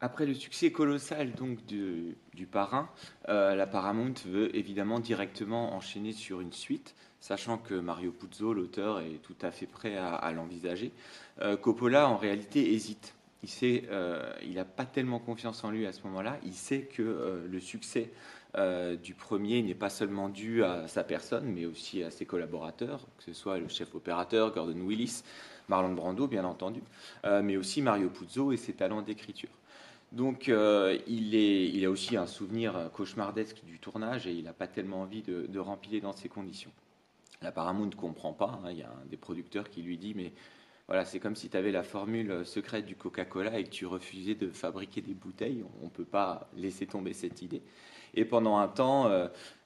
Après le succès colossal donc du Parrain, la Paramount veut évidemment directement enchaîner sur une suite, sachant que Mario Puzo, l'auteur, est tout à fait prêt à l'envisager. Coppola, en réalité, hésite. Il n'a pas tellement confiance en lui à ce moment-là. Il sait que le succès du premier n'est pas seulement dû à sa personne, mais aussi à ses collaborateurs, que ce soit le chef opérateur, Gordon Willis, Marlon Brando, bien entendu, mais aussi Mario Puzo et ses talents d'écriture. Donc, il a aussi un souvenir cauchemardesque du tournage et il n'a pas tellement envie de rempiler dans ces conditions. La Paramount ne comprend pas. Il y a un des producteurs qui lui dit « Mais voilà, c'est comme si tu avais la formule secrète du Coca-Cola et que tu refusais de fabriquer des bouteilles. On ne peut pas laisser tomber cette idée. » Et pendant un temps,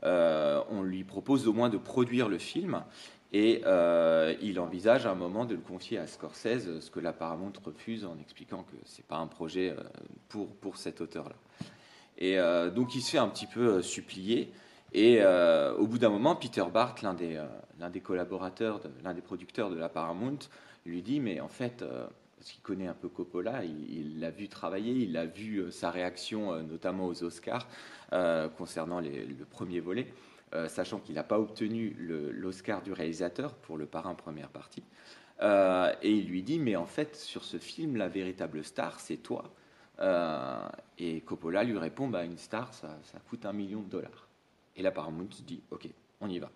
on lui propose au moins de produire le film. Et il envisage à un moment de le confier à Scorsese, ce que la Paramount refuse en expliquant que ce n'est pas un projet pour cet auteur-là. Et donc il se fait un petit peu supplier. Et au bout d'un moment, Peter Bart, l'un des collaborateurs, l'un des producteurs de la Paramount, lui dit « Mais en fait, parce qu'il connaît un peu Coppola, il l'a vu travailler, il a vu sa réaction, notamment aux Oscars, concernant le premier volet. » Sachant qu'il n'a pas obtenu l'Oscar du réalisateur pour Le Parrain première partie. Et il lui dit, mais en fait, sur ce film, la véritable star, c'est toi. Et Coppola lui répond, bah, une star, ça coûte $1 million. Et là, Paramount se dit, OK, on y va.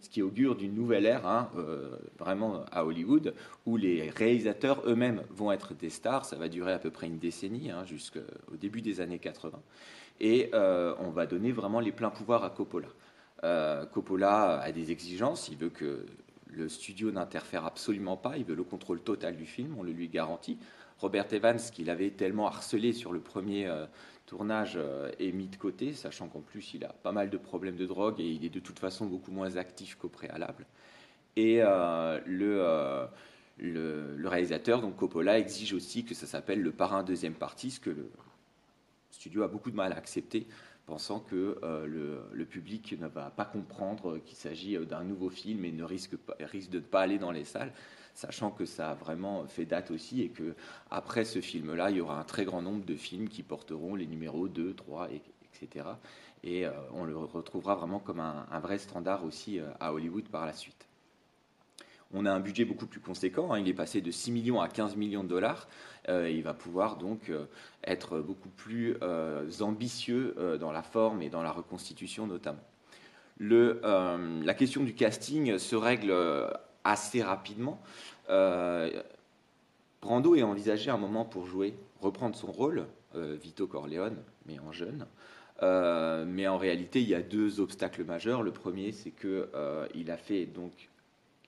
Ce qui augure d'une nouvelle ère, vraiment à Hollywood, où les réalisateurs eux-mêmes vont être des stars. Ça va durer à peu près une décennie, jusqu'au début des années 80. Et on va donner vraiment les pleins pouvoirs à Coppola. Coppola a des exigences, il veut que le studio n'interfère absolument pas, il veut le contrôle total du film, on le lui garantit. Robert Evans, qu'il avait tellement harcelé sur le premier tournage, est mis de côté, sachant qu'en plus il a pas mal de problèmes de drogue et il est de toute façon beaucoup moins actif qu'au préalable. Et le réalisateur, donc Coppola, exige aussi que ça s'appelle Le Parrain deuxième partie, ce que le studio a beaucoup de mal à accepter, pensant que le public ne va pas comprendre qu'il s'agit d'un nouveau film et risque de ne pas aller dans les salles, sachant que ça a vraiment fait date aussi et qu'après ce film-là, il y aura un très grand nombre de films qui porteront les numéros 2, 3, etc. Et on le retrouvera vraiment comme un vrai standard aussi à Hollywood par la suite. On a un budget beaucoup plus conséquent, il est passé de $6 millions à $15 millions. Il va pouvoir donc être beaucoup plus ambitieux dans la forme et dans la reconstitution notamment. La question du casting se règle assez rapidement. Brando est envisagé à un moment pour reprendre son rôle, Vito Corleone, mais en jeune. Mais en réalité, il y a deux obstacles majeurs. Le premier, c'est qu'il a fait donc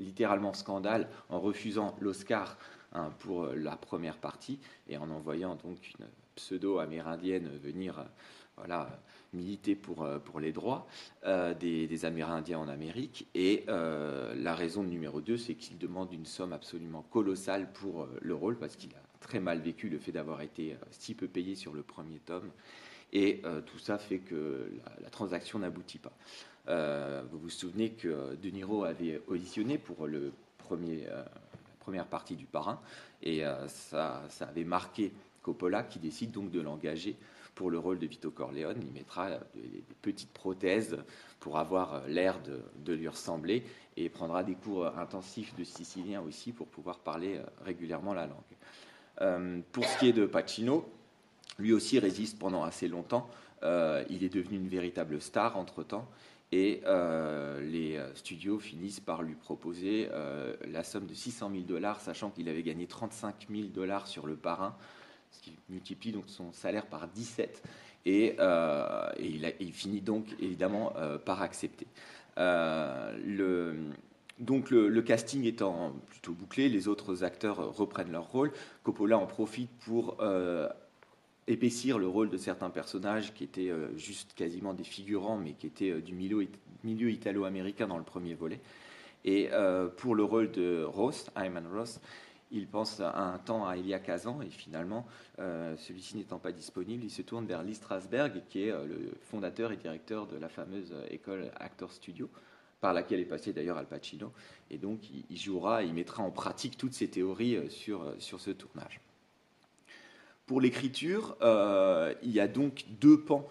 littéralement scandale en refusant l'Oscar pour la première partie et en envoyant donc une pseudo-amérindienne venir militer pour les droits des Amérindiens en Amérique. Et la raison numéro 2, c'est qu'il demande une somme absolument colossale pour le rôle parce qu'il a très mal vécu le fait d'avoir été si peu payé sur le premier tome. Et tout ça fait que la transaction n'aboutit pas. Vous vous souvenez que De Niro avait auditionné pour la première partie du Parrain et ça avait marqué Coppola qui décide donc de l'engager pour le rôle de Vito Corleone. Il mettra des petites prothèses pour avoir l'air de lui ressembler et prendra des cours intensifs de sicilien aussi pour pouvoir parler régulièrement la langue. Pour ce qui est de Pacino, lui aussi résiste pendant assez longtemps. Il est devenu une véritable star entre-temps et les studios finissent par lui proposer la somme de $600 000, sachant qu'il avait gagné $35 000 sur Le Parrain, ce qui multiplie donc son salaire par 17. Et il finit donc évidemment par accepter. Donc le casting étant plutôt bouclé, les autres acteurs reprennent leur rôle. Coppola en profite pour épaissir le rôle de certains personnages qui étaient juste quasiment des figurants, mais qui étaient du milieu italo-américain dans le premier volet. Et pour le rôle de Roth, Hyman Roth, il pense un temps à Elia Kazan, et finalement, celui-ci n'étant pas disponible, il se tourne vers Lee Strasberg, qui est le fondateur et directeur de la fameuse école Actor Studio, par laquelle est passé d'ailleurs Al Pacino. Et donc, il jouera, il mettra en pratique toutes ses théories sur ce tournage. Pour l'écriture, il y a donc deux pans.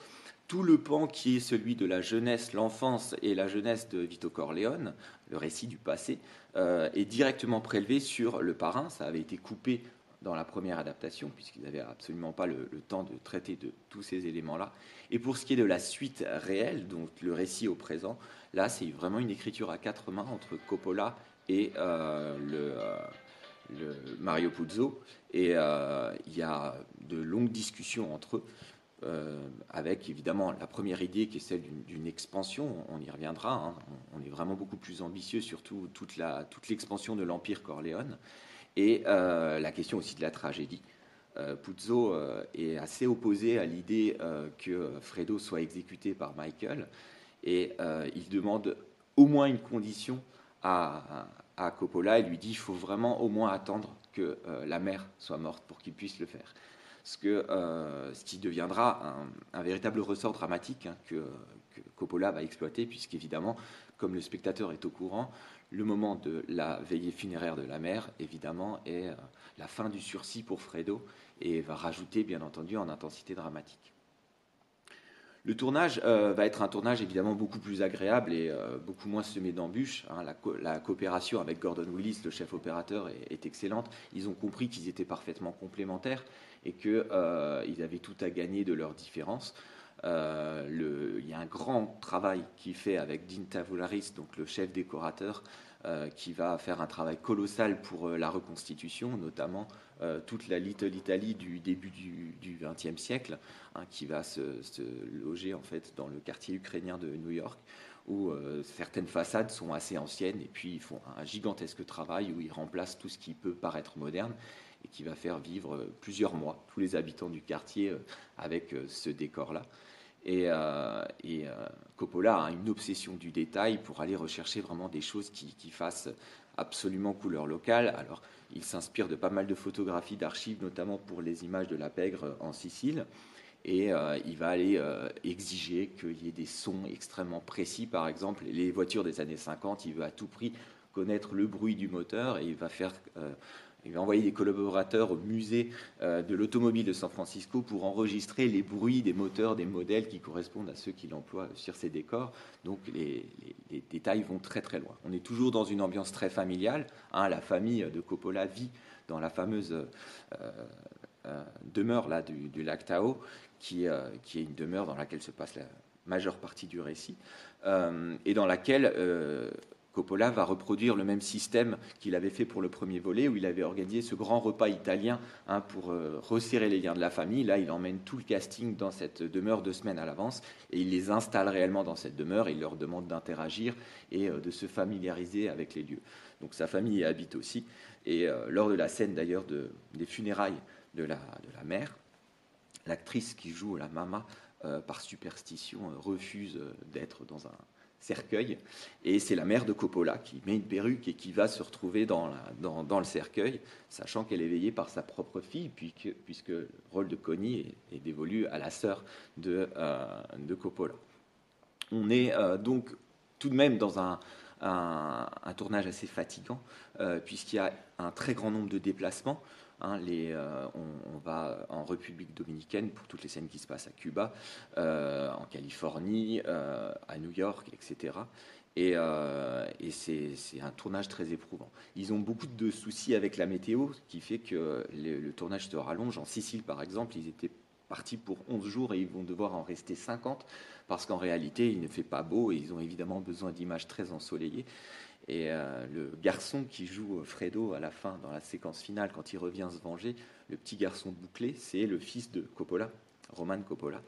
Tout le pan qui est celui de la jeunesse, l'enfance et la jeunesse de Vito Corleone, le récit du passé, est directement prélevé sur Le Parrain. Ça avait été coupé dans la première adaptation, puisqu'ils n'avaient absolument pas le temps de traiter de tous ces éléments-là. Et pour ce qui est de la suite réelle, donc le récit au présent, là, c'est vraiment une écriture à quatre mains entre Coppola et le Mario Puzo. Et il y a de longues discussions entre eux, avec évidemment la première idée qui est celle d'une expansion. On y reviendra, hein. On est vraiment beaucoup plus ambitieux, surtout toute l'expansion de l'Empire Corleone. Et la question aussi de la tragédie. Puzo est assez opposé à l'idée que Fredo soit exécuté par Michael, et il demande au moins une condition à Coppola. Il lui dit il faut vraiment au moins attendre que la mère soit morte pour qu'il puisse le faire. Ce qui deviendra un véritable ressort dramatique, hein, que Coppola va exploiter, puisqu'évidemment, comme le spectateur est au courant, le moment de la veillée funéraire de la mère, évidemment, est la fin du sursis pour Fredo, et va rajouter, bien entendu, en intensité dramatique. Le tournage va être un tournage évidemment beaucoup plus agréable et beaucoup moins semé d'embûches, hein. La coopération avec Gordon Willis, le chef opérateur, est excellente. Ils ont compris qu'ils étaient parfaitement complémentaires et qu'ils avaient tout à gagner de leurs différences. Il y a un grand travail qui est fait avec Dean Tavoularis, donc le chef décorateur, qui va faire un travail colossal pour la reconstitution, notamment toute la Little Italy du début du XXe siècle, hein, qui va se loger en fait dans le quartier ukrainien de New York, où certaines façades sont assez anciennes, et puis ils font un gigantesque travail où ils remplacent tout ce qui peut paraître moderne, et qui va faire vivre plusieurs mois tous les habitants du quartier avec ce décor-là. Et Coppola a une obsession du détail pour aller rechercher vraiment des choses qui fassent absolument couleur locale. Alors, il s'inspire de pas mal de photographies d'archives, notamment pour les images de la pègre en Sicile. Et il va aller exiger qu'il y ait des sons extrêmement précis. Par exemple, les voitures des années 50, il veut à tout prix connaître le bruit du moteur, et il va faire... Il va envoyer des collaborateurs au musée de l'automobile de San Francisco pour enregistrer les bruits des moteurs, des modèles qui correspondent à ceux qu'il emploie sur ses décors. Donc les détails vont très très loin. On est toujours dans une ambiance très familiale, hein. La famille de Coppola vit dans la fameuse demeure là, du lac Tahoe, qui est une demeure dans laquelle se passe la majeure partie du récit, et dans laquelle... Coppola va reproduire le même système qu'il avait fait pour le premier volet, où il avait organisé ce grand repas italien, hein, pour resserrer les liens de la famille. Là, il emmène tout le casting dans cette demeure 2 semaines à l'avance, et il les installe réellement dans cette demeure, et il leur demande d'interagir et de se familiariser avec les lieux. Donc sa famille y habite aussi, et lors de la scène d'ailleurs des funérailles de la mère, l'actrice qui joue la maman, par superstition, refuse d'être dans un cercueil, et c'est la mère de Coppola qui met une perruque et qui va se retrouver dans le cercueil, sachant qu'elle est veillée par sa propre fille, puisque le rôle de Connie est dévolu à la sœur de Coppola. On est donc tout de même dans un tournage assez fatigant, puisqu'il y a un très grand nombre de déplacements. Hein, on va en République dominicaine pour toutes les scènes qui se passent à Cuba, en Californie, à New York, etc. Et c'est un tournage très éprouvant. Ils ont beaucoup de soucis avec la météo, ce qui fait que le tournage se rallonge. En Sicile, par exemple, ils étaient partis pour 11 jours et ils vont devoir en rester 50, parce qu'en réalité, il ne fait pas beau et ils ont évidemment besoin d'images très ensoleillées. Et le garçon qui joue Fredo à la fin, dans la séquence finale, quand il revient se venger, le petit garçon bouclé, c'est le fils de Coppola, Roman Coppola.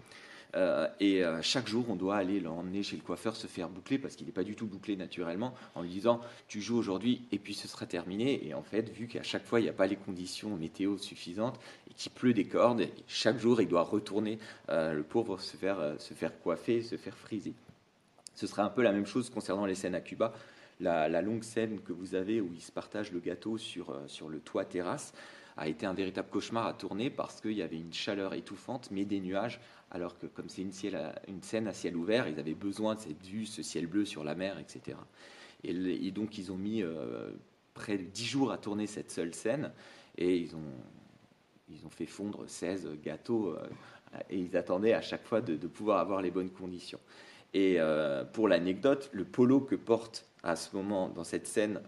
Chaque jour, on doit aller l'emmener chez le coiffeur se faire boucler, parce qu'il n'est pas du tout bouclé naturellement, en lui disant « tu joues aujourd'hui et puis ce sera terminé ». Et en fait, vu qu'à chaque fois, il n'y a pas les conditions météo suffisantes et qu'il pleut des cordes, chaque jour, il doit retourner le pauvre se faire coiffer, se faire friser. Ce serait un peu la même chose concernant les scènes à Cuba. La longue scène que vous avez où ils se partagent le gâteau sur le toit terrasse a été un véritable cauchemar à tourner, parce qu'il y avait une chaleur étouffante mais des nuages, alors que comme c'est une scène à ciel ouvert, ils avaient besoin de cette vue, ce ciel bleu sur la mer, etc. Et donc ils ont mis près de 10 jours à tourner cette seule scène, et ils ont ils ont fait fondre 16 gâteaux et ils attendaient à chaque fois de pouvoir avoir les bonnes conditions. Et pour l'anecdote, le polo que porte à ce moment, dans cette scène,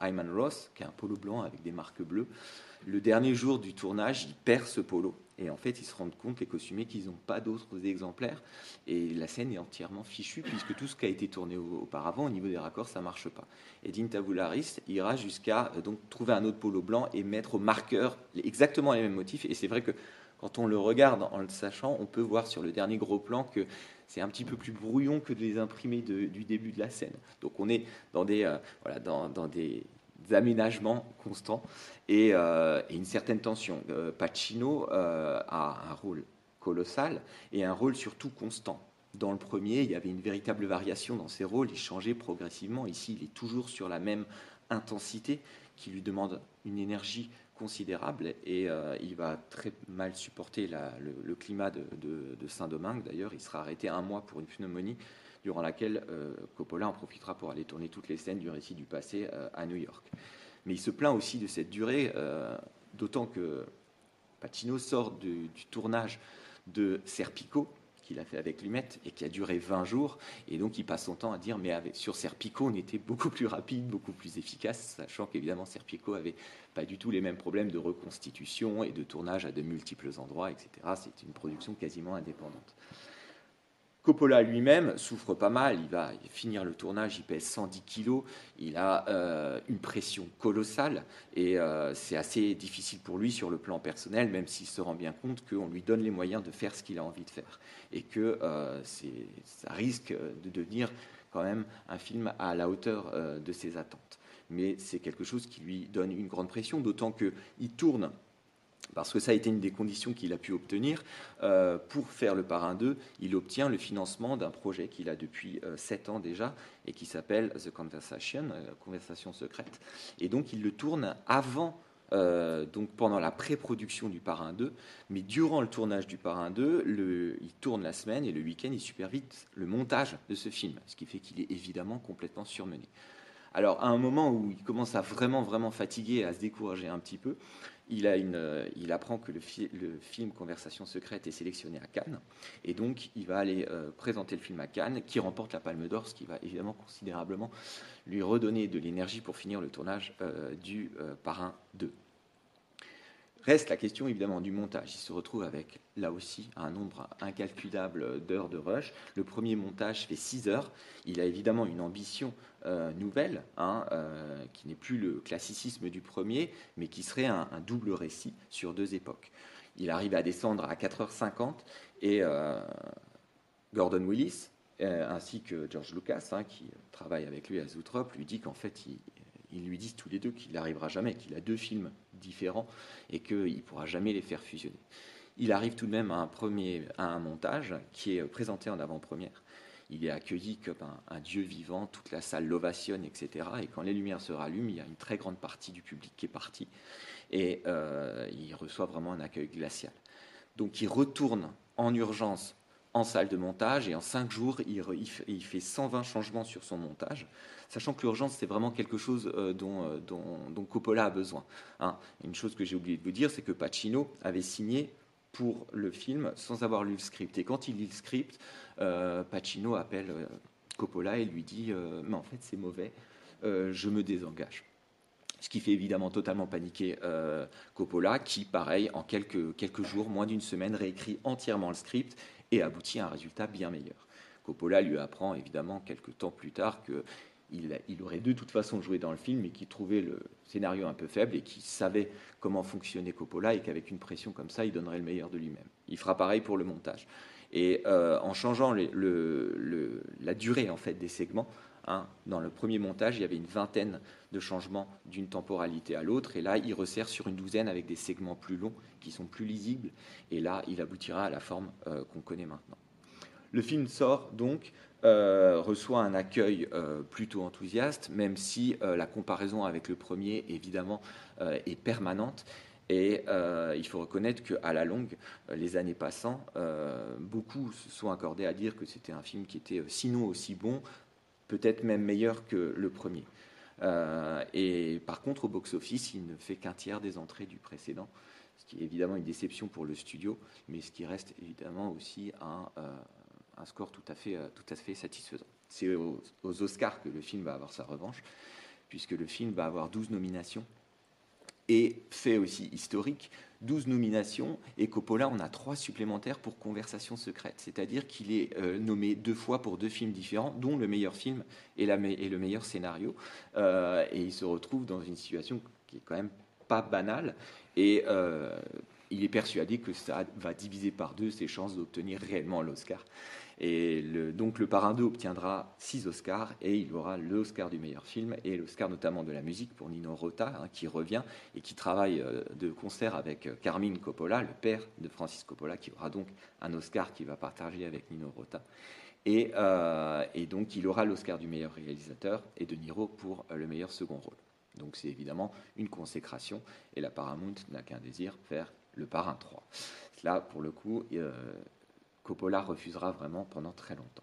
Hyman Roth, qui est un polo blanc avec des marques bleues, le dernier jour du tournage, il perd ce polo. Et en fait, ils se rendent compte, les costumiers, qu'ils n'ont pas d'autres exemplaires. Et la scène est entièrement fichue, puisque tout ce qui a été tourné auparavant, au niveau des raccords, ça ne marche pas. Et Dean Tavoularis ira jusqu'à donc, trouver un autre polo blanc et mettre au marqueur exactement les mêmes motifs. Et c'est vrai que quand on le regarde en le sachant, on peut voir sur le dernier gros plan que c'est un petit peu plus brouillon que des imprimés du début de la scène. Donc on est dans des aménagements constants et une certaine tension. Pacino a un rôle colossal et un rôle surtout constant. Dans le premier, il y avait une véritable variation dans ses rôles, il changeait progressivement. Ici, il est toujours sur la même intensité qui lui demande une énergie considérable et il va très mal supporter le climat de Saint-Domingue. D'ailleurs, il sera arrêté 1 mois pour une pneumonie durant laquelle Coppola en profitera pour aller tourner toutes les scènes du récit du passé à New York. Mais il se plaint aussi de cette durée, d'autant que Pacino sort du tournage de Serpico, qu'il a fait avec Lumet et qui a duré 20 jours. Et donc, il passe son temps à dire, mais sur Serpico, on était beaucoup plus rapide, beaucoup plus efficace, sachant qu'évidemment, Serpico avait pas du tout les mêmes problèmes de reconstitution et de tournage à de multiples endroits, etc. C'est une production quasiment indépendante. Coppola lui-même souffre pas mal. Il va finir le tournage, il pèse 110 kilos, il a une pression colossale et c'est assez difficile pour lui sur le plan personnel, même s'il se rend bien compte qu'on lui donne les moyens de faire ce qu'il a envie de faire et que ça risque de devenir quand même un film à la hauteur de ses attentes. Mais c'est quelque chose qui lui donne une grande pression, d'autant qu'il tourne, parce que ça a été une des conditions qu'il a pu obtenir. Pour faire Le Parrain 2, il obtient le financement d'un projet qu'il a depuis 7 ans déjà et qui s'appelle The Conversation, Conversation secrète. Et donc, il le tourne avant, donc pendant la pré-production du Parrain 2. Mais durant le tournage du Parrain 2, il tourne la semaine et le week-end, il supervise le montage de ce film, ce qui fait qu'il est évidemment complètement surmené. Alors, à un moment où il commence à vraiment, vraiment fatiguer et à se décourager un petit peu, il apprend que le film Conversation secrète est sélectionné à Cannes. Et donc, il va aller présenter le film à Cannes, qui remporte la Palme d'Or, ce qui va évidemment considérablement lui redonner de l'énergie pour finir le tournage du Parrain 2. Reste la question évidemment du montage. Il se retrouve avec, là aussi, un nombre incalculable d'heures de rush. Le premier montage fait 6 heures. Il a évidemment une ambition nouvelle, qui n'est plus le classicisme du premier, mais qui serait un double récit sur 2 époques. Il arrive à descendre à 4h50 et Gordon Willis, ainsi que George Lucas, qui travaille avec lui à Zootrope, lui dit qu'en fait, ils lui disent tous les deux qu'il n'arrivera jamais, qu'il a 2 films différents et qu'il ne pourra jamais les faire fusionner. Il arrive tout de même à un montage qui est présenté en avant-première. Il est accueilli comme un dieu vivant, toute la salle l'ovationne, etc. Et quand les lumières se rallument, il y a une très grande partie du public qui est partie et il reçoit vraiment un accueil glacial. Donc il retourne en urgence en salle de montage et en 5 jours, il fait 120 changements sur son montage, sachant que l'urgence, c'est vraiment quelque chose dont Coppola a besoin. Une chose que j'ai oublié de vous dire, c'est que Pacino avait signé pour le film sans avoir lu le script. Et quand il lit le script, Pacino appelle Coppola et lui dit « Mais en fait, c'est mauvais, je me désengage ». Ce qui fait évidemment totalement paniquer Coppola, qui, pareil, en quelques jours, moins d'une semaine, réécrit entièrement le script et aboutit à un résultat bien meilleur. Coppola lui apprend évidemment quelques temps plus tard qu'il aurait de toute façon joué dans le film, mais qu'il trouvait le scénario un peu faible et qu'il savait comment fonctionnait Coppola et qu'avec une pression comme ça, il donnerait le meilleur de lui-même. Il fera pareil pour le montage. Et en changeant la durée en fait, des segments, dans le premier montage, il y avait une vingtaine de changements d'une temporalité à l'autre. Et là, il resserre sur une douzaine avec des segments plus longs qui sont plus lisibles. Et là, il aboutira à la forme qu'on connaît maintenant. Le film sort donc, reçoit un accueil plutôt enthousiaste, même si la comparaison avec le premier, évidemment, est permanente. Et il faut reconnaître qu'à la longue, les années passant, beaucoup se sont accordés à dire que c'était un film qui était sinon aussi bon, peut-être même meilleur que le premier. Et par contre, au box-office, il ne fait qu'1/3 des entrées du précédent, ce qui est évidemment une déception pour le studio, mais ce qui reste évidemment aussi un score tout à fait satisfaisant. C'est aux Oscars que le film va avoir sa revanche, puisque le film va avoir 12 nominations, et fait aussi historique, 12 nominations, et Coppola en a 3 supplémentaires pour Conversation secrète, c'est-à-dire qu'il est nommé 2 fois pour 2 films différents, dont le meilleur film et le meilleur scénario, et il se retrouve dans une situation qui est quand même pas banale, et il est persuadé que ça va diviser par 2 ses chances d'obtenir réellement l'Oscar. Et donc, Le Parrain 2 obtiendra 6 Oscars et il aura l'Oscar du meilleur film et l'Oscar notamment de la musique pour Nino Rota, qui revient et qui travaille de concert avec Carmine Coppola, le père de Francis Coppola, qui aura donc un Oscar qu'il va partager avec Nino Rota. Et donc, il aura l'Oscar du meilleur réalisateur et De Niro pour le meilleur second rôle. Donc, c'est évidemment une consécration et la Paramount n'a qu'un désir, faire Le Parrain 3. Là, pour le coup... Coppola refusera vraiment pendant très longtemps.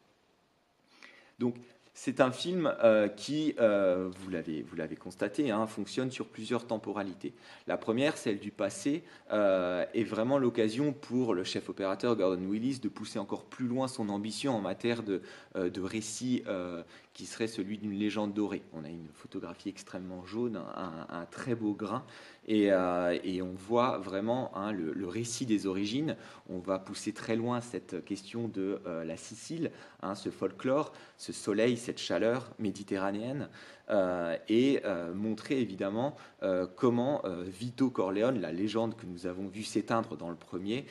Donc, c'est un film qui, vous l'avez constaté, fonctionne sur plusieurs temporalités. La première, celle du passé, est vraiment l'occasion pour le chef opérateur Gordon Willis de pousser encore plus loin son ambition en matière de récit qui serait celui d'une légende dorée. On a une photographie extrêmement jaune, un très beau grain, et on voit vraiment le récit des origines. On va pousser très loin cette question de la Sicile, ce folklore, ce soleil, cette chaleur méditerranéenne, et montrer évidemment comment Vito Corleone, la légende que nous avons vue s'éteindre dans le premier,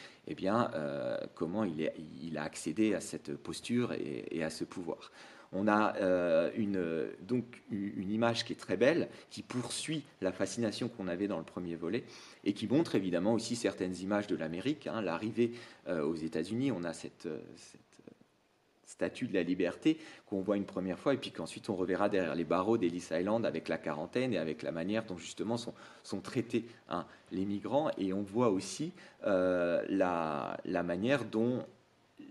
comment il a accédé à cette posture et à ce pouvoir. On a une image qui est très belle, qui poursuit la fascination qu'on avait dans le premier volet et qui montre évidemment aussi certaines images de l'Amérique. L'arrivée aux États-Unis, on a cette statue de la liberté qu'on voit une première fois et puis qu'ensuite on reverra derrière les barreaux d'Ellis Island avec la quarantaine et avec la manière dont justement sont traités les migrants. Et on voit aussi la manière dont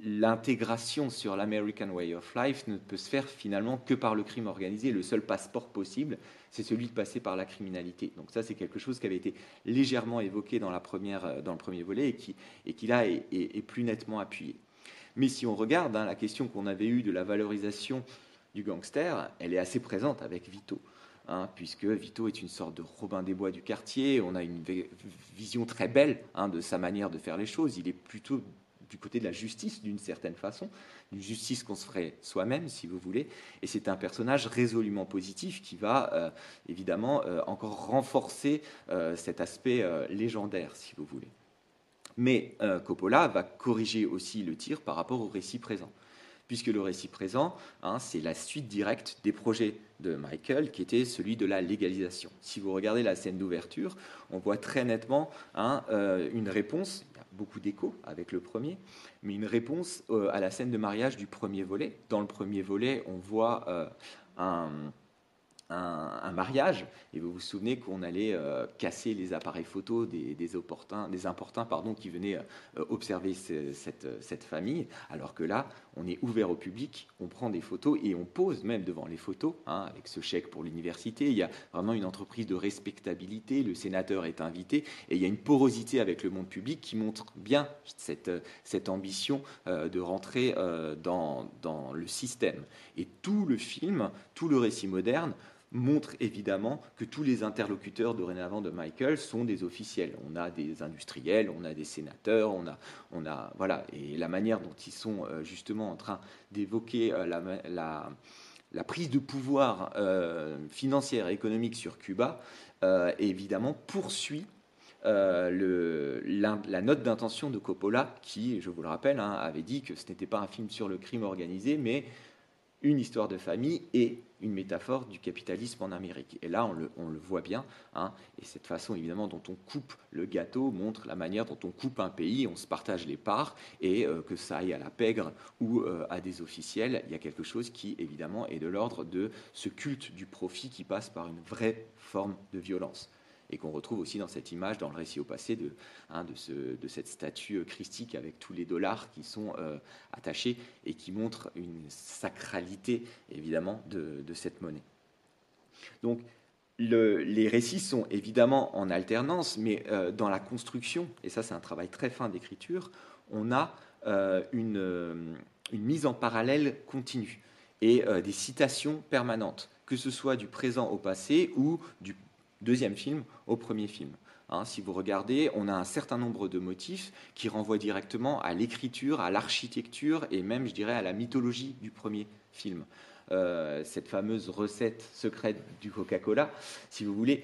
l'intégration sur l'American Way of Life ne peut se faire finalement que par le crime organisé. Le seul passeport possible, c'est celui de passer par la criminalité. Donc ça, c'est quelque chose qui avait été légèrement évoqué dans le premier volet et qui là est plus nettement appuyé. Mais si on regarde la question qu'on avait eue de la valorisation du gangster, elle est assez présente avec Vito. Puisque Vito est une sorte de Robin des Bois du quartier, on a une vision très belle de sa manière de faire les choses. Il est plutôt du côté de la justice d'une certaine façon, une justice qu'on se ferait soi-même si vous voulez, et c'est un personnage résolument positif qui va évidemment encore renforcer cet aspect légendaire si vous voulez. Mais Coppola va corriger aussi le tir par rapport au récit présent, puisque le récit présent, c'est la suite directe des projets de Michael, qui était celui de la légalisation. Si vous regardez la scène d'ouverture, on voit très nettement une réponse, il y a beaucoup d'écho avec le premier, mais une réponse à la scène de mariage du premier volet. Dans le premier volet, on voit un mariage, et vous vous souvenez qu'on allait casser les appareils photos des importuns qui venaient observer cette famille, alors que là on est ouvert au public, on prend des photos et on pose même devant les photos, avec ce chèque pour l'université. Il y a vraiment une entreprise de respectabilité, le sénateur est invité et il y a une porosité avec le monde public qui montre bien cette ambition de rentrer dans le système. Et tout le film, tout le récit moderne montre évidemment que tous les interlocuteurs dorénavant de Michael sont des officiels. On a des industriels, on a des sénateurs, on a et la manière dont ils sont justement en train d'évoquer la prise de pouvoir financière et économique sur Cuba, évidemment poursuit la note d'intention de Coppola, qui, je vous le rappelle, avait dit que ce n'était pas un film sur le crime organisé, mais une histoire de famille et une métaphore du capitalisme en Amérique. Et là, on le voit bien. Et cette façon, évidemment, dont on coupe le gâteau montre la manière dont on coupe un pays, on se partage les parts, et que ça aille à la pègre ou à des officiels, il y a quelque chose qui, évidemment, est de l'ordre de ce culte du profit qui passe par une vraie forme de violence. Et qu'on retrouve aussi dans cette image, dans le récit au passé, de cette statue christique avec tous les dollars qui sont attachés et qui montre une sacralité, évidemment, de cette monnaie. Donc, les récits sont évidemment en alternance, mais dans la construction, et ça c'est un travail très fin d'écriture, on a une mise en parallèle continue et des citations permanentes, que ce soit du présent au passé ou du deuxième film au premier film. Hein, si vous regardez, on a un certain nombre de motifs qui renvoient directement à l'écriture, à l'architecture et même, je dirais, à la mythologie du premier film. Cette fameuse recette secrète du Coca-Cola, si vous voulez,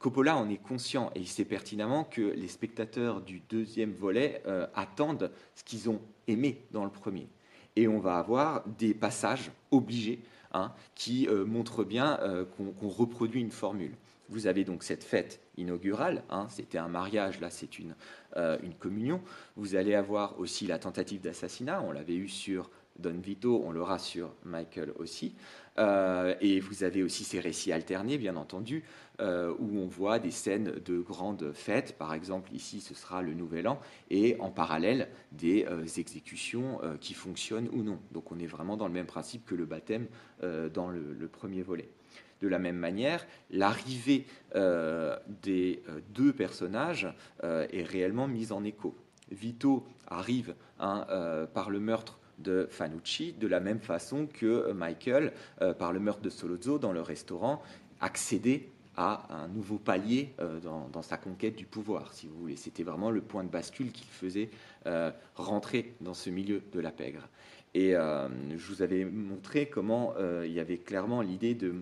Coppola en est conscient et il sait pertinemment que les spectateurs du deuxième volet attendent ce qu'ils ont aimé dans le premier. Et on va avoir des passages obligés hein, qui montrent bien qu'on reproduit une formule. Vous avez donc cette fête inaugurale, hein, c'était un mariage, là c'est une communion. Vous allez avoir aussi la tentative d'assassinat, on l'avait eu sur Don Vito, on l'aura sur Michael aussi. Et vous avez aussi ces récits alternés, bien entendu, où on voit des scènes de grandes fêtes. Par exemple, ici, ce sera le Nouvel An, et en parallèle, des exécutions qui fonctionnent ou non. Donc, on est vraiment dans le même principe que le baptême dans le premier volet. De la même manière, l'arrivée des deux personnages est réellement mise en écho. Vito arrive hein, par le meurtre de Fanucci, de la même façon que Michael, par le meurtre de Solozzo dans le restaurant, accédait à un nouveau palier dans sa conquête du pouvoir, si vous voulez. C'était vraiment le point de bascule qui le faisait rentrer dans ce milieu de la pègre. Et je vous avais montré comment il y avait clairement l'idée de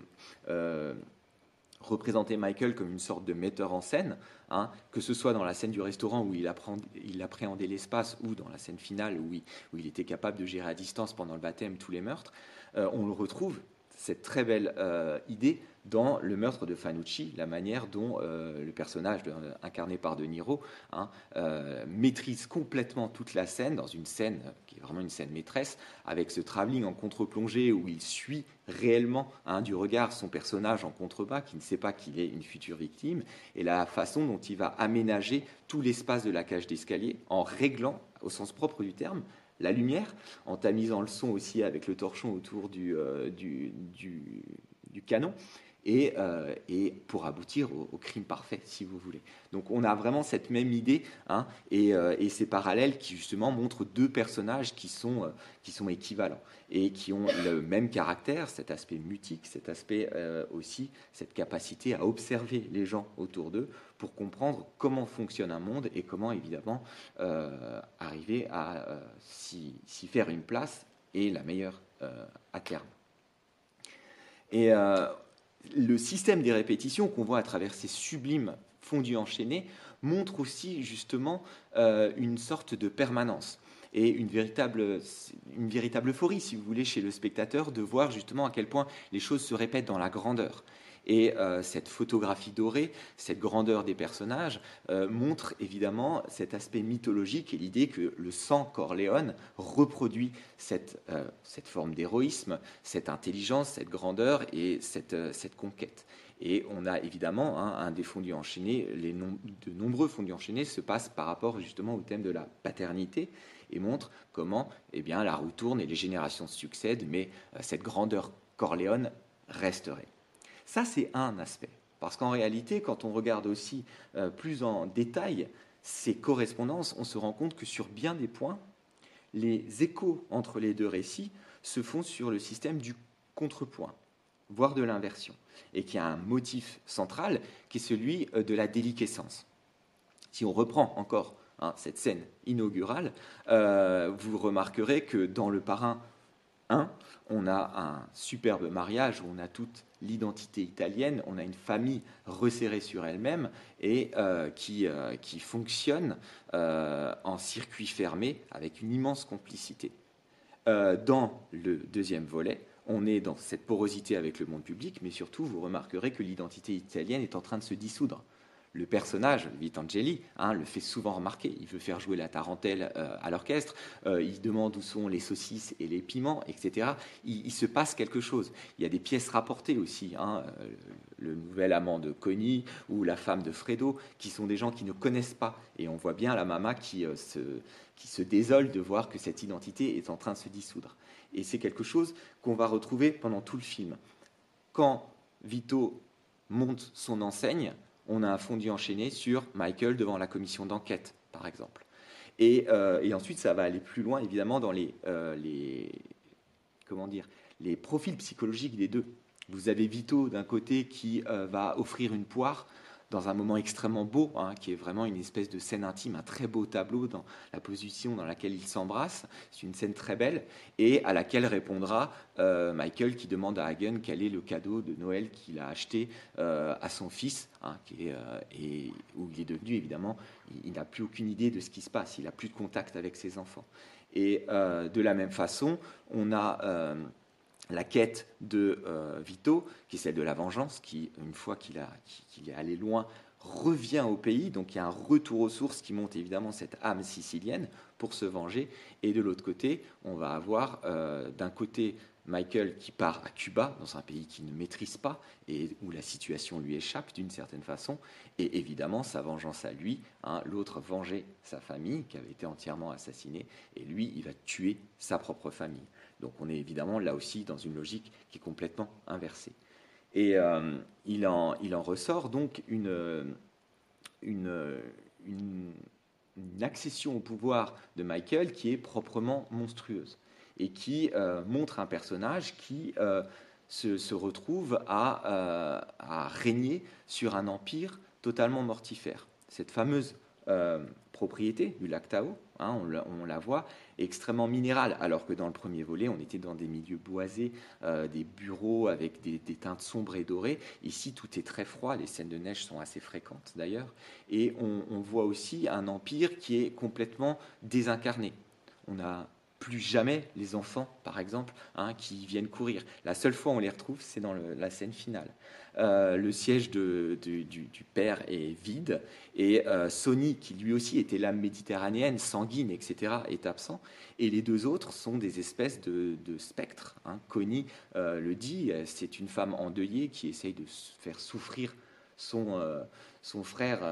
représenter Michael comme une sorte de metteur en scène, hein, que ce soit dans la scène du restaurant où il appréhendait l'espace ou dans la scène finale où il était capable de gérer à distance pendant le baptême tous les meurtres, on le retrouve, cette très belle idée, dans le meurtre de Fanucci, la manière dont le personnage incarné par De Niro hein, maîtrise complètement toute la scène, dans une scène qui est vraiment une scène maîtresse, avec ce travelling en contre-plongée où il suit réellement hein, du regard son personnage en contrebas, qui ne sait pas qu'il est une future victime, et la façon dont il va aménager tout l'espace de la cage d'escalier en réglant, au sens propre du terme, la lumière, en tamisant le son aussi avec le torchon autour du canon, et pour aboutir au crime parfait, si vous voulez. Donc on a vraiment cette même idée, hein, et ces parallèles qui justement montrent deux personnages qui sont équivalents et qui ont le même caractère, cet aspect mutique, cet aspect aussi, cette capacité à observer les gens autour d'eux pour comprendre comment fonctionne un monde et comment évidemment arriver à s'y faire une place et la meilleure à terme. Et le système des répétitions qu'on voit à travers ces sublimes fondus enchaînés montre aussi justement une sorte de permanence et une véritable euphorie, si vous voulez, chez le spectateur de voir justement à quel point les choses se répètent dans la grandeur. Et cette photographie dorée, cette grandeur des personnages, montre évidemment cet aspect mythologique et l'idée que le sang Corleone reproduit cette forme d'héroïsme, cette intelligence, cette grandeur et cette conquête. Et on a évidemment hein, un des fondus enchaînés, de nombreux fondus enchaînés se passent par rapport justement au thème de la paternité et montrent comment eh bien, la roue tourne et les générations se succèdent, mais cette grandeur Corleone resterait. Ça, c'est un aspect. Parce qu'en réalité, quand on regarde aussi plus en détail ces correspondances, on se rend compte que sur bien des points, les échos entre les deux récits se font sur le système du contrepoint, voire de l'inversion, et qu'il y a un motif central qui est celui de la déliquescence. Si on reprend encore hein, cette scène inaugurale, vous remarquerez que dans Le Parrain 1, on a un superbe mariage où on a toute l'identité italienne, on a une famille resserrée sur elle-même et qui fonctionne en circuit fermé avec une immense complicité. Dans le deuxième volet, on est dans cette porosité avec le monde public, mais surtout, vous remarquerez que l'identité italienne est en train de se dissoudre. Le personnage, Vitangeli, hein, le fait souvent remarquer. Il veut faire jouer la tarentelle à l'orchestre. Il demande où sont les saucisses et les piments, etc. Il se passe quelque chose. Il y a des pièces rapportées aussi. Hein, le nouvel amant de Connie ou la femme de Fredo, qui sont des gens qui ne connaissent pas. Et on voit bien la maman qui se désole de voir que cette identité est en train de se dissoudre. Et c'est quelque chose qu'on va retrouver pendant tout le film. Quand Vito monte son enseigne, on a un fondu enchaîné sur Michael devant la commission d'enquête, par exemple. Et ensuite, ça va aller plus loin, évidemment, dans les profils psychologiques des deux. Vous avez Vito, d'un côté, qui va offrir une poire dans un moment extrêmement beau, qui est vraiment une espèce de scène intime, un très beau tableau dans la position dans laquelle il s'embrasse. C'est une scène très belle et à laquelle répondra Michael, qui demande à Hagen quel est le cadeau de Noël qu'il a acheté à son fils, et où il est devenu, évidemment, il n'a plus aucune idée de ce qui se passe, il n'a plus de contact avec ses enfants. Et de la même façon, on a... la quête de Vito, qui est celle de la vengeance, qui, une fois qu'il est allé loin, revient au pays. Donc il y a un retour aux sources qui monte évidemment cette âme sicilienne pour se venger. Et de l'autre côté, on va avoir d'un côté Michael qui part à Cuba, dans un pays qu'il ne maîtrise pas et où la situation lui échappe d'une certaine façon. Et évidemment, sa vengeance à lui, l'autre venger sa famille qui avait été entièrement assassinée. Et lui, il va tuer sa propre famille. Donc on est évidemment là aussi dans une logique qui est complètement inversée. Et il en ressort donc une accession au pouvoir de Michael qui est proprement monstrueuse et qui montre un personnage qui se retrouve à régner sur un empire totalement mortifère. Cette fameuse propriété du lac Tao, on la voit, extrêmement minérale, alors que dans le premier volet, on était dans des milieux boisés, des bureaux avec des teintes sombres et dorées. Ici, tout est très froid, les scènes de neige sont assez fréquentes d'ailleurs, et on voit aussi un empire qui est complètement désincarné. On a plus jamais les enfants, par exemple, qui viennent courir. La seule fois où on les retrouve, c'est dans la scène finale. Le siège du père est vide et Sonny, qui lui aussi était l'âme méditerranéenne, sanguine, etc., est absent. Et les deux autres sont des espèces de spectres. Connie le dit, c'est une femme endeuillée qui essaye de faire souffrir son frère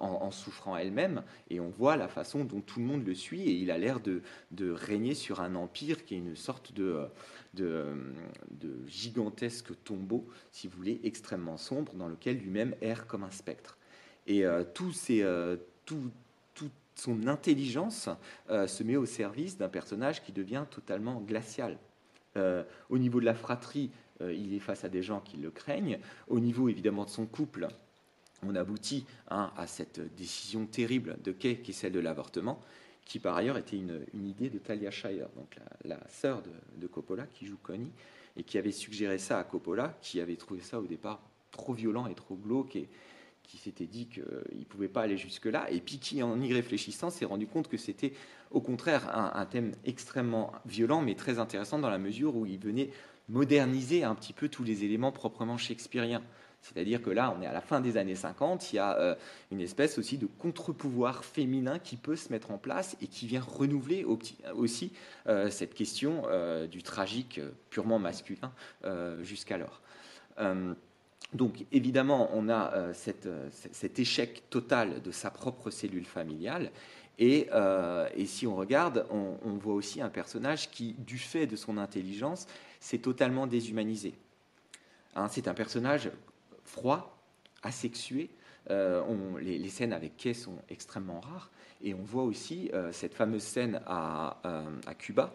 en souffrant elle-même, et on voit la façon dont tout le monde le suit, et il a l'air de régner sur un empire qui est une sorte de gigantesque tombeau, si vous voulez, extrêmement sombre, dans lequel lui-même erre comme un spectre. Et toute son intelligence se met au service d'un personnage qui devient totalement glacial. Au niveau de la fratrie, il est face à des gens qui le craignent. Au niveau, évidemment, de son couple, on aboutit à cette décision terrible de Kay, qui est celle de l'avortement, qui, par ailleurs, était une idée de Talia Shire, donc la sœur de Coppola, qui joue Connie, et qui avait suggéré ça à Coppola, qui avait trouvé ça, au départ, trop violent et trop glauque, et qui s'était dit qu'il ne pouvait pas aller jusque-là, et puis qui, en y réfléchissant, s'est rendu compte que c'était, au contraire, un thème extrêmement violent, mais très intéressant, dans la mesure où il venait moderniser un petit peu tous les éléments proprement shakespeariens. C'est-à-dire que là, on est à la fin des années 50, il y a une espèce aussi de contre-pouvoir féminin qui peut se mettre en place et qui vient renouveler aussi cette question du tragique purement masculin jusqu'alors. Donc, évidemment, on a cet échec total de sa propre cellule familiale. Et si on regarde, on voit aussi un personnage qui, du fait de son intelligence, s'est totalement déshumanisé. C'est un personnage froid, asexué. Les scènes avec Kay sont extrêmement rares. Et on voit aussi cette fameuse scène à Cuba,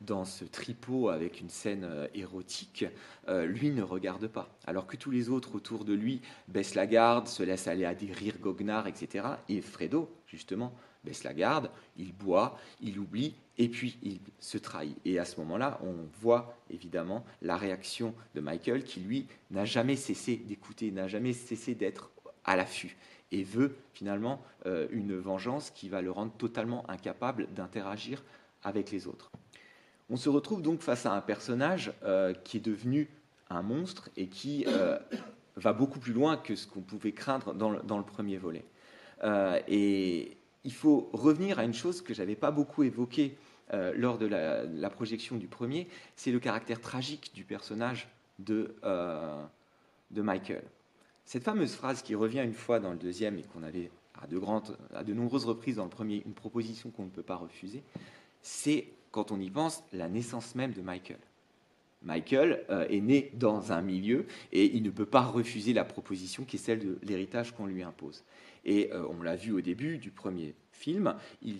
dans ce tripot avec une scène érotique, lui ne regarde pas. Alors que tous les autres autour de lui baissent la garde, se laissent aller à des rires goguenards, etc. Et Fredo, justement, baisse la garde, il boit, il oublie, et puis il se trahit. Et à ce moment-là, on voit évidemment la réaction de Michael qui, lui, n'a jamais cessé d'écouter, n'a jamais cessé d'être à l'affût et veut finalement une vengeance qui va le rendre totalement incapable d'interagir avec les autres. On se retrouve donc face à un personnage qui est devenu un monstre et qui va beaucoup plus loin que ce qu'on pouvait craindre dans le premier volet. Et il faut revenir à une chose que je n'avais pas beaucoup évoquée lors de la projection du premier, c'est le caractère tragique du personnage de Michael. Cette fameuse phrase qui revient une fois dans le deuxième et qu'on avait à de nombreuses reprises dans le premier, une proposition qu'on ne peut pas refuser, c'est, quand on y pense, la naissance même de Michael. Michael est né dans un milieu et il ne peut pas refuser la proposition qui est celle de l'héritage qu'on lui impose. Et on l'a vu au début du premier film, il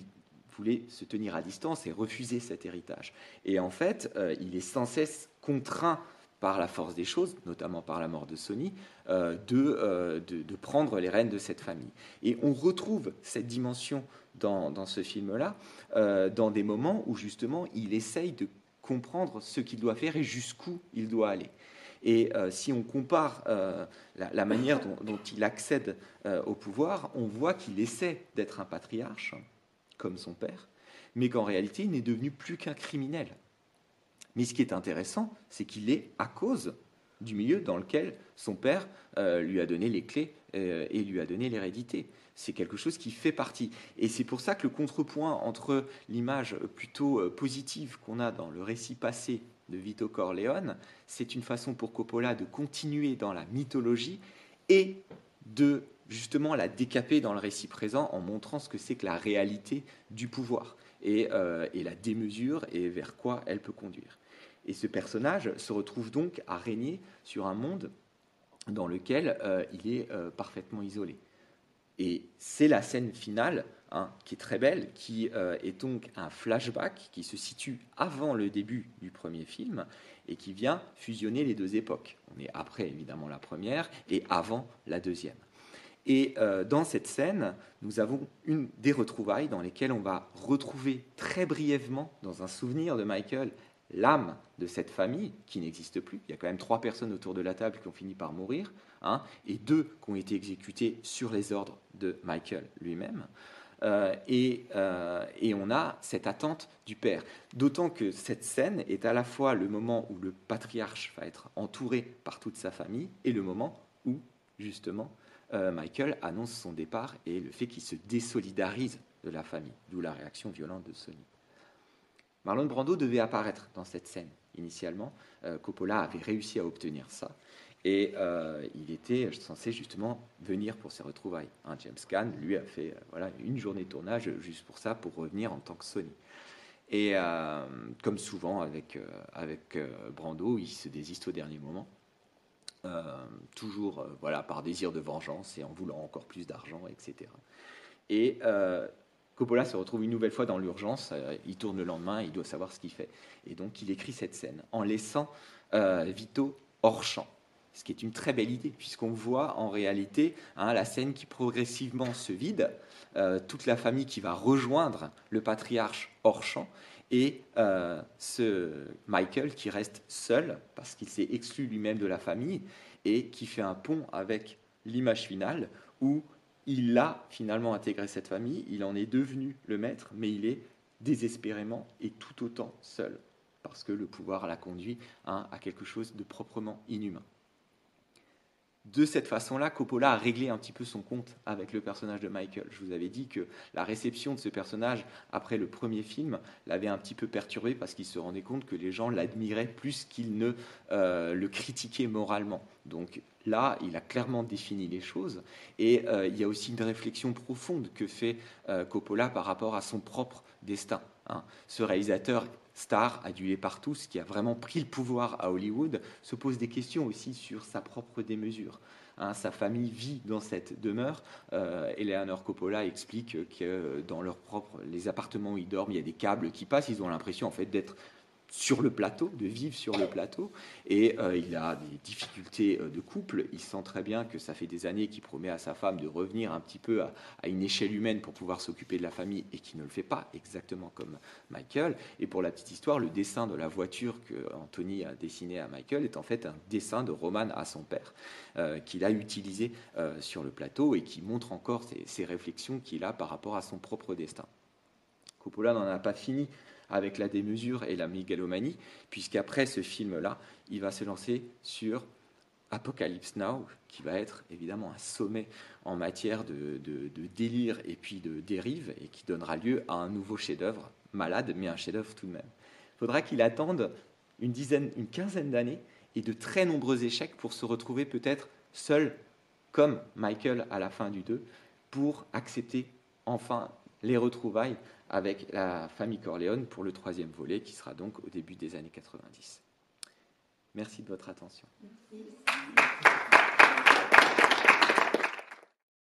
voulait se tenir à distance et refuser cet héritage. Et en fait, il est sans cesse contraint par la force des choses, notamment par la mort de Sonny, de prendre les rênes de cette famille. Et on retrouve cette dimension dans ce film-là, dans des moments où justement il essaye de comprendre ce qu'il doit faire et jusqu'où il doit aller. Et si on compare la manière dont il accède au pouvoir, on voit qu'il essaie d'être un patriarche, comme son père, mais qu'en réalité, il n'est devenu plus qu'un criminel. Mais ce qui est intéressant, c'est qu'il est à cause du milieu dans lequel son père lui a donné les clés et lui a donné l'hérédité. C'est quelque chose qui fait partie. Et c'est pour ça que le contrepoint entre l'image plutôt positive qu'on a dans le récit passé de Vito Corleone, c'est une façon pour Coppola de continuer dans la mythologie et de justement la décaper dans le récit présent en montrant ce que c'est que la réalité du pouvoir et la démesure et vers quoi elle peut conduire. Et ce personnage se retrouve donc à régner sur un monde dans lequel il est parfaitement isolé. Et c'est la scène finale, hein, qui est très belle, qui est donc un flashback qui se situe avant le début du premier film et qui vient fusionner les deux époques. On est après évidemment la première et avant la deuxième. Et dans cette scène, nous avons des retrouvailles dans lesquelles on va retrouver très brièvement, dans un souvenir de Michael, l'âme de cette famille qui n'existe plus. Il y a quand même 3 personnes autour de la table qui ont fini par mourir, hein, et 2 qui ont été exécutées sur les ordres de Michael lui-même. Et on a cette attente du père. D'autant que cette scène est à la fois le moment où le patriarche va être entouré par toute sa famille et le moment où, justement, Michael annonce son départ et le fait qu'il se désolidarise de la famille, d'où la réaction violente de Sonny. Marlon Brando devait apparaître dans cette scène initialement. Coppola avait réussi à obtenir ça et il était censé justement venir pour ses retrouvailles. Hein, James Caan lui a fait une journée de tournage juste pour ça, pour revenir en tant que Sonny. Et comme souvent avec Brando, il se désiste au dernier moment. Toujours par désir de vengeance et en voulant encore plus d'argent, etc. Et Coppola se retrouve une nouvelle fois dans l'urgence, il tourne le lendemain, il doit savoir ce qu'il fait. Et donc il écrit cette scène en laissant Vito hors champ, ce qui est une très belle idée, puisqu'on voit en réalité la scène qui progressivement se vide, toute la famille qui va rejoindre le patriarche hors champ, et ce Michael qui reste seul parce qu'il s'est exclu lui-même de la famille et qui fait un pont avec l'image finale où il a finalement intégré cette famille, il en est devenu le maître, mais il est désespérément et tout autant seul parce que le pouvoir l'a conduit à quelque chose de proprement inhumain. De cette façon-là, Coppola a réglé un petit peu son compte avec le personnage de Michael. Je vous avais dit que la réception de ce personnage après le premier film l'avait un petit peu perturbé parce qu'il se rendait compte que les gens l'admiraient plus qu'ils ne le critiquaient moralement. Donc là, il a clairement défini les choses et il y a aussi une réflexion profonde que fait Coppola par rapport à son propre destin. Hein. Ce réalisateur star, adulé par tous, qui a vraiment pris le pouvoir à Hollywood, se pose des questions aussi sur sa propre démesure. Hein, sa famille vit dans cette demeure. Eleanor Coppola explique que dans les appartements où ils dorment, il y a des câbles qui passent. Ils ont l'impression en fait d'être sur le plateau, de vivre sur le plateau. Et il a des difficultés de couple. Il sent très bien que ça fait des années qu'il promet à sa femme de revenir un petit peu à une échelle humaine pour pouvoir s'occuper de la famille et qu'il ne le fait pas, exactement comme Michael. Et pour la petite histoire, le dessin de la voiture que Anthony a dessiné à Michael est en fait un dessin de Roman à son père, qu'il a utilisé sur le plateau et qui montre encore ses réflexions qu'il a par rapport à son propre destin. Coppola n'en a pas fini avec la démesure et la mégalomanie, puisqu'après ce film-là, il va se lancer sur Apocalypse Now, qui va être évidemment un sommet en matière de délire et puis de dérive, et qui donnera lieu à un nouveau chef-d'œuvre, malade, mais un chef-d'œuvre tout de même. Il faudra qu'il attende une quinzaine d'années et de très nombreux échecs pour se retrouver peut-être seul, comme Michael à la fin du 2, pour accepter enfin les retrouvailles avec la famille Corleone pour le 3e volet qui sera donc au début des années 90. Merci de votre attention. Merci.